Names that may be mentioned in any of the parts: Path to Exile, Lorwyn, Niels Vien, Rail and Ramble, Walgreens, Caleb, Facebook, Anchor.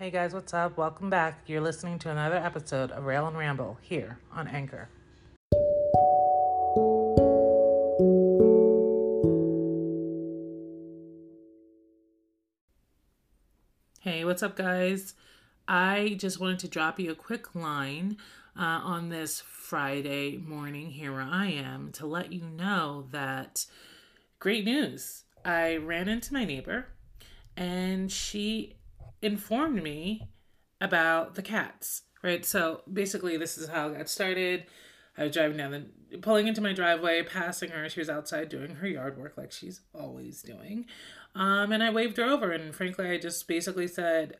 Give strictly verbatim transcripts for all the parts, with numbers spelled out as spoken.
Hey guys, what's up? Welcome back. You're listening to another episode of Rail and Ramble here on Anchor. Hey, what's up guys? I just wanted to drop you a quick line uh, on this Friday morning. Here I am to let you know that great news. I ran into my neighbor and she informed me about the cats, right? So basically this is how it got started. I was driving down the, pulling into my driveway, passing her. She was outside doing her yard work like she's always doing. Um, and I waved her over. And frankly, I just basically said,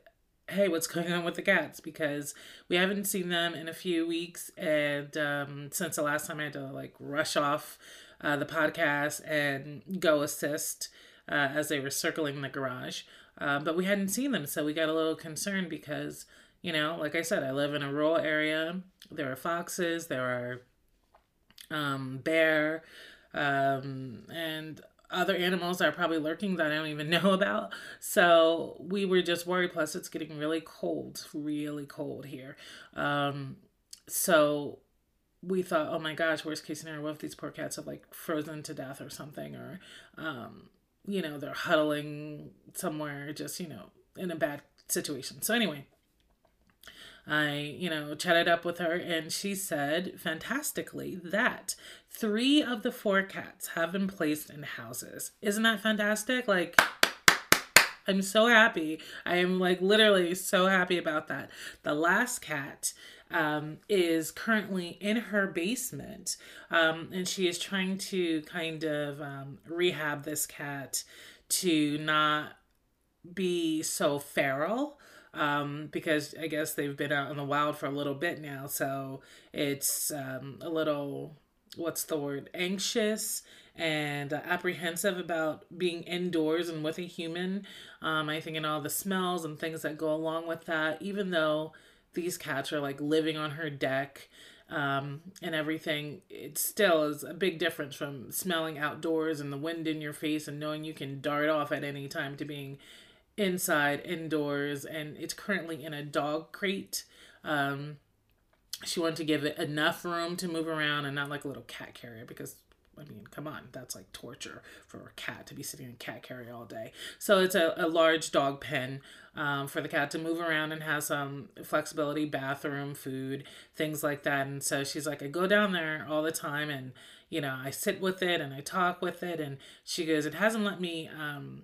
hey, what's going on with the cats? Because we haven't seen them in a few weeks. And um, since the last time I had to like rush off uh, the podcast and go assist uh, as they were circling the garage. Uh, but we hadn't seen them, so we got a little concerned because, you know, like I said, I live in a rural area. There are foxes, there are um, bear, um, and other animals that are probably lurking that I don't even know about. So we were just worried. Plus, it's getting really cold, really cold here. Um, so we thought, oh my gosh, worst case scenario, what if these poor cats have like frozen to death or something, or um you know, they're huddling somewhere, just, you know, in a bad situation. So anyway, I, you know, chatted up with her and she said, fantastically, that three of the four cats have been placed in houses. Isn't that fantastic? Like, I'm so happy. I am like literally so happy about that. The last cat um, is currently in her basement um, and she is trying to kind of um, rehab this cat to not be so feral um, because I guess they've been out in the wild for a little bit now. So it's um, a little, what's the word, anxious and uh, apprehensive about being indoors and with a human. Um, I think in all the smells and things that go along with that, even though these cats are like living on her deck um, and everything, it still is a big difference from smelling outdoors and the wind in your face and knowing you can dart off at any time to being inside, indoors. And it's currently in a dog crate. Um, she wanted to give it enough room to move around and not like a little cat carrier because, I mean, come on, that's like torture for a cat to be sitting in a cat carrier all day. So it's a, a large dog pen um, for the cat to move around and have some flexibility, bathroom, food, things like that. And so she's like, I go down there all the time and, you know, I sit with it and I talk with it. And she goes, it hasn't let me um,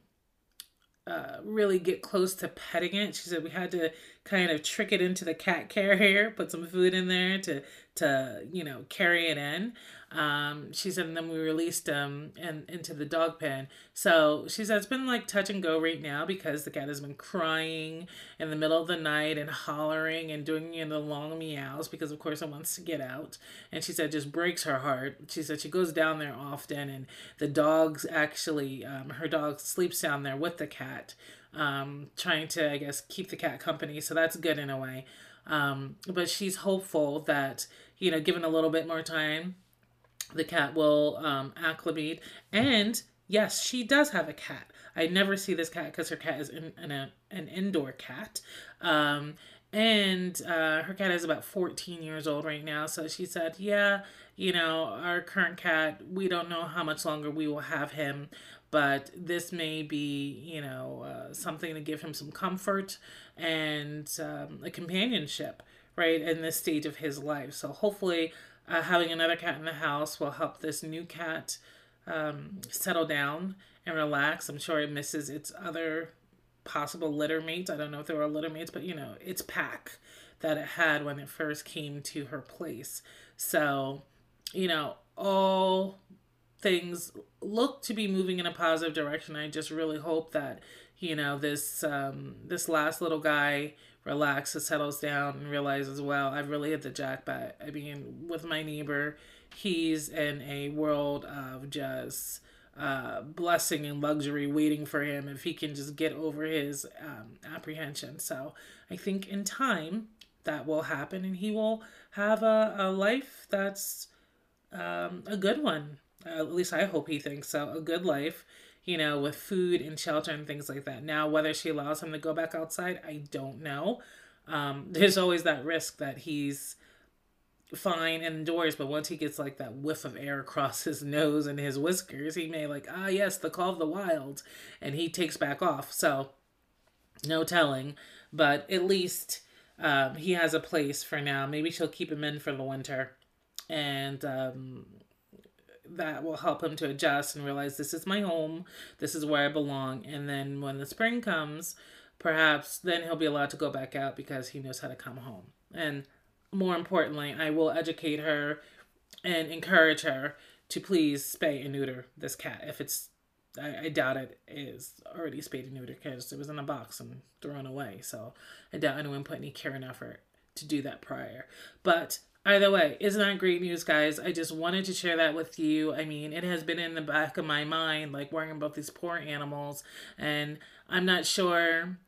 uh, really get close to petting it. She said we had to kind of trick it into the cat carrier, put some food in there to, to you know, carry it in. Um, she said, and then we released him and into the dog pen. So she said, it's been like touch and go right now because the cat has been crying in the middle of the night and hollering and doing, you know, the long meows because of course it wants to get out. And she said, just breaks her heart. She said she goes down there often and the dogs actually, um, her dog sleeps down there with the cat, um, trying to, I guess, keep the cat company. So that's good in a way. Um, but she's hopeful that, you know, given a little bit more time, the cat will um, acclimate. And yes, she does have a cat. I never see this cat because her cat is in, in a, an indoor cat. Um, and uh, her cat is about fourteen years old right now. So she said, yeah, you know, our current cat, we don't know how much longer we will have him. But this may be, you know, uh, something to give him some comfort and um, a companionship, right, in this stage of his life. So hopefully Uh, having another cat in the house will help this new cat um, settle down and relax. I'm sure it misses its other possible litter mates. I don't know if there were litter mates, but, you know, its pack that it had when it first came to her place. So, you know, all things look to be moving in a positive direction. I just really hope that, you know, this um, this last little guy relaxes, settles down, and realizes, well, I've really hit the jackpot. I mean, with my neighbor, he's in a world of just uh, blessing and luxury waiting for him if he can just get over his um, apprehension. So I think in time that will happen, and he will have a, a life that's um, a good one. Uh, at least I hope he thinks so, a good life. you know, with food and shelter and things like that. Now, whether she allows him to go back outside, I don't know. Um, there's always that risk that he's fine indoors, but once he gets like that whiff of air across his nose and his whiskers, he may like, ah, yes, the call of the wild, and he takes back off. So no telling, but at least um, he has a place for now. Maybe she'll keep him in for the winter, and um, that will help him to adjust and realize this is my home, this is where I belong. And then when the spring comes, perhaps then he'll be allowed to go back out because he knows how to come home. And more importantly, I will educate her and encourage her to please spay and neuter this cat. If it's, I, I doubt it is already spayed and neutered because it was in a box and thrown away. So I doubt anyone put any care and effort to do that prior. But either way, isn't that great news, guys? I just wanted to share that with you. I mean, it has been in the back of my mind, like worrying about these poor animals. And I'm not sure,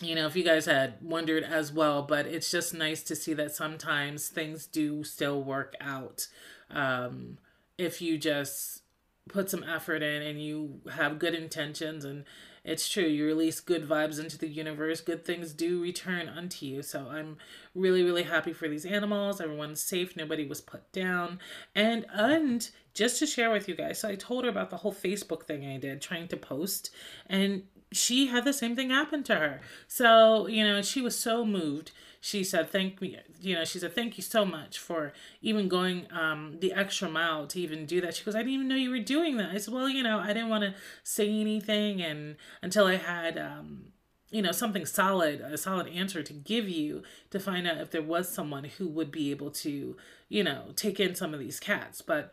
you know, if you guys had wondered as well, but it's just nice to see that sometimes things do still work out. Um, if you just put some effort in and you have good intentions, and it's true, you release good vibes into the universe, good things do return unto you. So I'm really, really happy for these animals. Everyone's safe. Nobody was put down. And, and just to share with you guys, so I told her about the whole Facebook thing I did, trying to post, and she had the same thing happen to her. So, you know, she was so moved. She said, thank me, you know, she said, thank you so much for even going um, the extra mile to even do that. She goes, I didn't even know you were doing that. I said, well, you know, I didn't want to say anything and until I had, um, you know, something solid, a solid answer to give you to find out if there was someone who would be able to, you know, take in some of these cats. But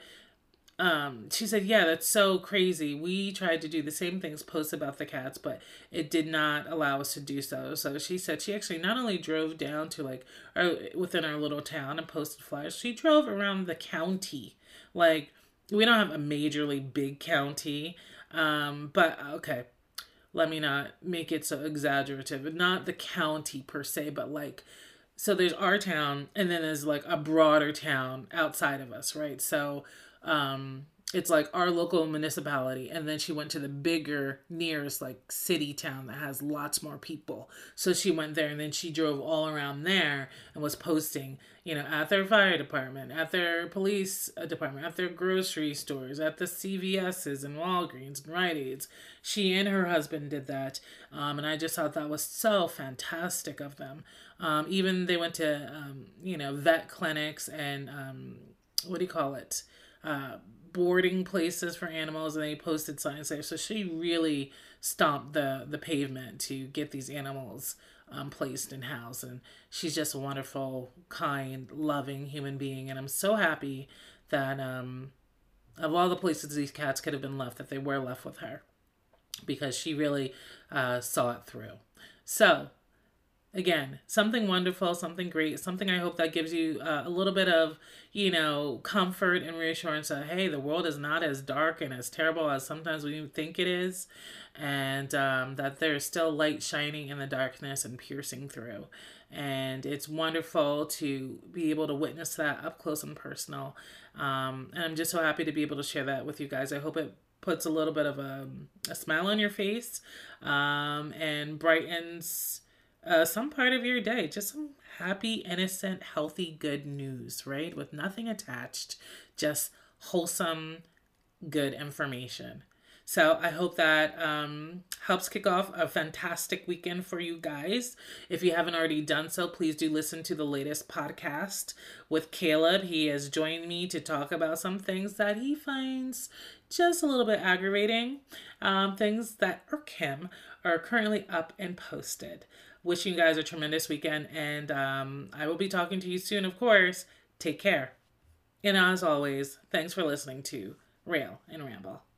Um, she said, yeah, that's so crazy. We tried to do the same things, post about the cats, but it did not allow us to do so. So she said she actually not only drove down to like our, within our little town and posted flyers, she drove around the county. Like, we don't have a majorly big county. Um, but okay, let me not make it so exaggerative. Not the county per se, but like, so there's our town and then there's like a broader town outside of us, right? So um it's like our local municipality, and then she went to the bigger nearest like city town that has lots more people. So she went there, and then she drove all around there and was posting, you know, at their fire department, at their police department, at their grocery stores, at the C V S's and Walgreens and Rite Aids. She and her husband did that, um and I just thought that was so fantastic of them. Um even they went to um you know, vet clinics and um what do you call it uh, boarding places for animals, and they posted signs there. So she really stomped the, the pavement to get these animals, um, placed in house. And she's just a wonderful, kind, loving human being. And I'm so happy that, um, of all the places these cats could have been left, that they were left with her, because she really, uh, saw it through. So again, something wonderful, something great, something I hope that gives you uh, a little bit of, you know, comfort and reassurance that, hey, the world is not as dark and as terrible as sometimes we think it is, and um, that there is still light shining in the darkness and piercing through. And it's wonderful to be able to witness that up close and personal. Um, and I'm just so happy to be able to share that with you guys. I hope it puts a little bit of a, a smile on your face um, and brightens Uh, some part of your day. Just some happy, innocent, healthy, good news, right? With nothing attached, just wholesome, good information. So I hope that um, helps kick off a fantastic weekend for you guys. If you haven't already done so, please do listen to the latest podcast with Caleb. He has joined me to talk about some things that he finds just a little bit aggravating. Um, things that irk him are currently up and posted. Wishing you guys a tremendous weekend, and um, I will be talking to you soon, of course. Take care. And as always, thanks for listening to Rail and Ramble.